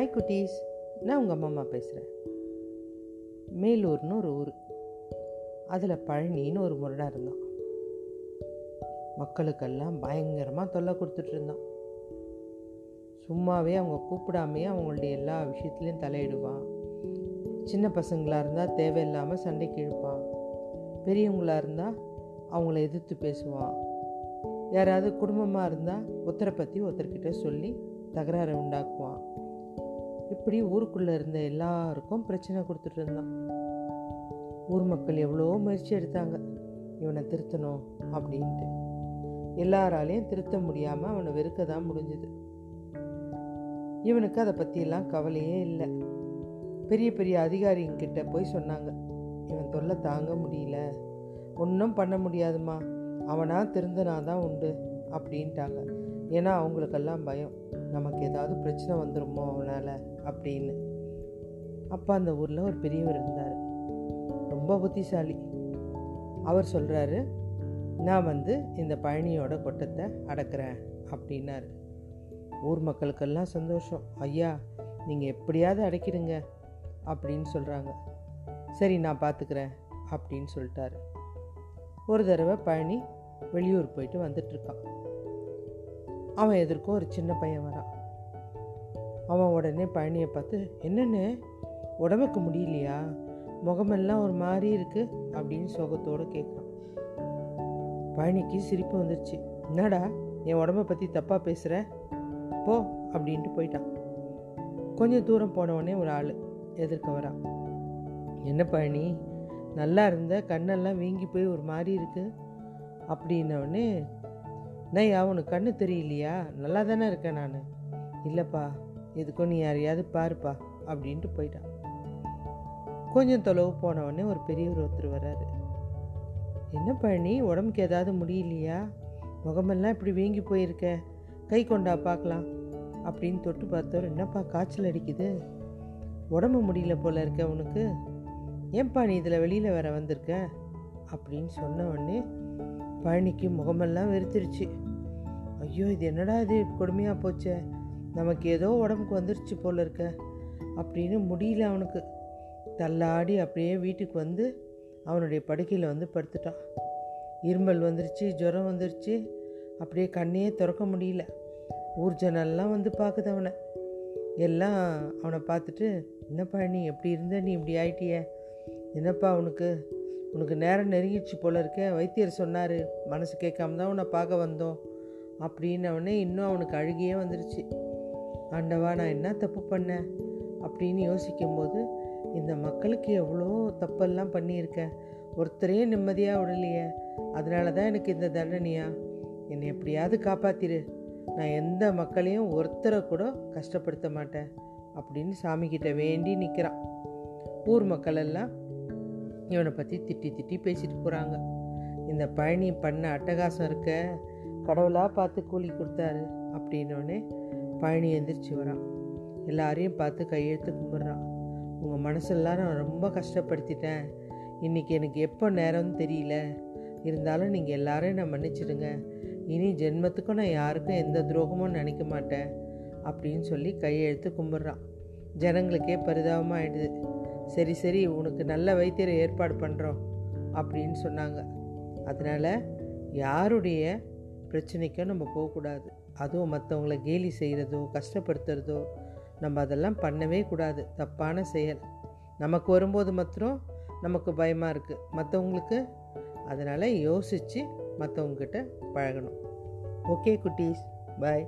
Hi குட்டீஸ், நான் உங்கள் அம்மா பேசுகிறேன். மேலூர்னு ஒரு ஊர், அதில் பழனின்னு ஒரு முரடாக இருந்தான். மக்களுக்கெல்லாம் பயங்கரமாக தொல்லை கொடுத்துட்டு இருந்தான். சும்மாவே அவங்க கூப்பிடாமையே அவங்களுடைய எல்லா விஷயத்துலையும் தலையிடுவான். சின்ன பசங்களாக இருந்தால் தேவையில்லாமல் சண்டைக்கு இழுப்பான். பெரியவங்களாக இருந்தால் அவங்கள எதிர்த்து பேசுவான். யாராவது குடும்பமாக இருந்தால் ஒருத்தரை பற்றி ஒருத்தர்கிட்ட சொல்லி தகராறு உண்டாக்குவான். இப்படி ஊருக்குள்ளே இருந்த எல்லாருக்கும் பிரச்சனை கொடுத்துட்டு இருந்தான். ஊர் மக்கள் எவ்வளோ முயற்சி எடுத்தாங்க இவனை திருத்தணும் அப்படின்ட்டு. எல்லாராலையும் திருத்த முடியாமல் அவனை வெறுக்க தான் முடிஞ்சுது. இவனுக்கு அதை பற்றியெல்லாம் கவலையே இல்லை. பெரிய பெரிய அதிகாரிங்கிட்ட போய் சொன்னாங்க, இவன் தொல்லை தாங்க முடியல, ஒன்றும் பண்ண முடியாதுமா, அவனாக திருந்தனாதான் உண்டு அப்படின்ட்டாங்க. ஏன்னா அவங்களுக்கெல்லாம் பயம், நமக்கு ஏதாவது பிரச்சனை வந்துடுமோ அவனால் அப்படின்னு. அப்போ அந்த ஊரில் ஒரு பெரியவர் இருந்தார், ரொம்ப புத்திசாலி. அவர் சொல்கிறாரு, நான் இந்த பழனியோட கொட்டத்தை அடக்கிறேன் அப்படின்னாரு. ஊர் மக்களுக்கெல்லாம் சந்தோஷம். ஐயா, நீங்கள் எப்படியாவது அடைக்கிடுங்க அப்படின்னு சொல்கிறாங்க. சரி, நான் பார்த்துக்கிறேன் அப்படின்னு சொல்லிட்டாரு. ஒரு தடவை பழனி வெளியூர் போயிட்டு வந்துட்டுருக்கான். அவன் எதிர்க்கும் ஒரு சின்ன பையன் வரான். அவன் உடனே பழனியை பார்த்து, என்னென்னு உடம்புக்கு முடியலையா, முகமெல்லாம் ஒரு மாதிரி இருக்குது அப்படின்னு சோகத்தோடு கேட்குறான். பழனிக்கு சிரிப்பு வந்துடுச்சு. என்னடா என் உடம்பை பற்றி தப்பாக பேசுகிற, போ அப்படின்ட்டு போயிட்டான். கொஞ்சம் தூரம் போனவொடனே ஒரு ஆள் எதிர்க்க வரான். என்ன பழனி, நல்லா இருந்த கண்ணெல்லாம் வீங்கி போய் ஒரு மாதிரி இருக்குது அப்படின்னோடனே, நான் அவனுக்கு கண்ணு தெரியலையா, நல்லா தானே இருக்கேன் நான், இல்லைப்பா எதுக்கும் நீ யாரையாவது பாருப்பா அப்படின்ட்டு போயிட்டான். கொஞ்சம் தொலைவு போனவொடனே ஒரு பெரியவர் ஒருத்தர் வர்றாரு. என்ன பழனி, உடம்புக்கு ஏதாவது முடியலையா, முகமெல்லாம் இப்படி வீங்கி போயிருக்க, கை கொண்டா பார்க்கலாம் அப்படின்னு தொட்டு பார்த்தவர், என்னப்பா காய்ச்சல் அடிக்குது, உடம்பு முடியல போல் இருக்க உனக்கு, ஏன்பா நீ இதில் வெளியில் வேற வந்திருக்க அப்படின்னு சொன்ன உடனே பழனிக்கு முகமெல்லாம் வெறுத்துருச்சு. ஐயோ, இது என்னடா இது கொடுமையாக போச்சே, நமக்கு ஏதோ உடம்புக்கு வந்துருச்சு போல் இருக்க அப்படின்னு முடியல அவனுக்கு. தள்ளாடி அப்படியே வீட்டுக்கு அவனுடைய படுக்கையில் படுத்துட்டான். இருமல் வந்துருச்சு, ஜுரம் வந்துருச்சு, அப்படியே கண்ணையே திறக்க முடியல. ஊர் ஜனெல்லாம் பார்க்குது அவனை. எல்லாம் அவனை பார்த்துட்டு, என்ன பழனி எப்படி இருந்த நீ இப்படி ஆயிட்டிய, என்னப்பா அவனுக்கு, உனக்கு நேரம் நெருங்கிடுச்சு போல இருக்கேன், வைத்தியர் சொன்னார், மனசு கேட்காம தான் உன்னை பார்க்க வந்தோம் அப்படின்னவனே இன்னும் அவனுக்கு அழுகியே வந்துருச்சு. ஆண்டவா, நான் என்ன தப்பு பண்ணேன் அப்படின்னு யோசிக்கும்போது, இந்த மக்களுக்கு எவ்வளோ தப்பெல்லாம் பண்ணியிருக்கேன், ஒருத்தரையே நிம்மதியாக விடலையே, அதனால தான் எனக்கு இந்த தண்டனையா, என்னை எப்படியாவது காப்பாற்றிரு, நான் எந்த மக்களையும் ஒருத்தரை கூட கஷ்டப்படுத்த மாட்டேன் அப்படின்னு சாமிக்கிட்ட வேண்டி நிற்கிறான். ஊர் மக்களெல்லாம் இவனை பற்றி திட்டி திட்டி பேசிட்டு போகிறாங்க. இந்த பழனி பண்ண அட்டகாசம் இருக்க, கடவுளாக பார்த்து கூலி கொடுத்தாரு அப்படின்னோடனே பழனி எந்திரிச்சு வரான். எல்லாரையும் பார்த்து கையெழுத்து கும்பிட்றான். உங்கள் மனசெல்லாம் நான் ரொம்ப கஷ்டப்படுத்திட்டேன், இன்றைக்கி எனக்கு எப்போ நேரம்னு தெரியல, இருந்தாலும் நீங்கள் எல்லாரையும் நான் மன்னிச்சிடுங்க, இனி ஜென்மத்துக்கும் நான் யாருக்கும் எந்த துரோகமும் நினைக்க மாட்டேன் அப்படின்னு சொல்லி கையெழுத்து கும்பிட்றான். ஜனங்களுக்கே பரிதாபமாக ஆயிடுது. சரி சரி, உனக்கு நல்ல வைத்தியரை ஏற்பாடு பண்ணுறோம் அப்படின்னு சொன்னாங்க. அதனால் யாருடைய பிரச்சனைக்கும் நம்ம போகக்கூடாது, அதுவும் மற்றவங்கள கேலி செய்கிறதோ கஷ்டப்படுத்துறதோ நம்ம அதெல்லாம் பண்ணவே கூடாது, தப்பான செயல். நமக்கு வரும்போது மாத்திரம் நமக்கு பயமாக இருக்குது மற்றவங்களுக்கு, அதனால் யோசித்து மற்றவங்கக்கிட்ட பழகணும். ஓகே குட்டீஸ், பாய்.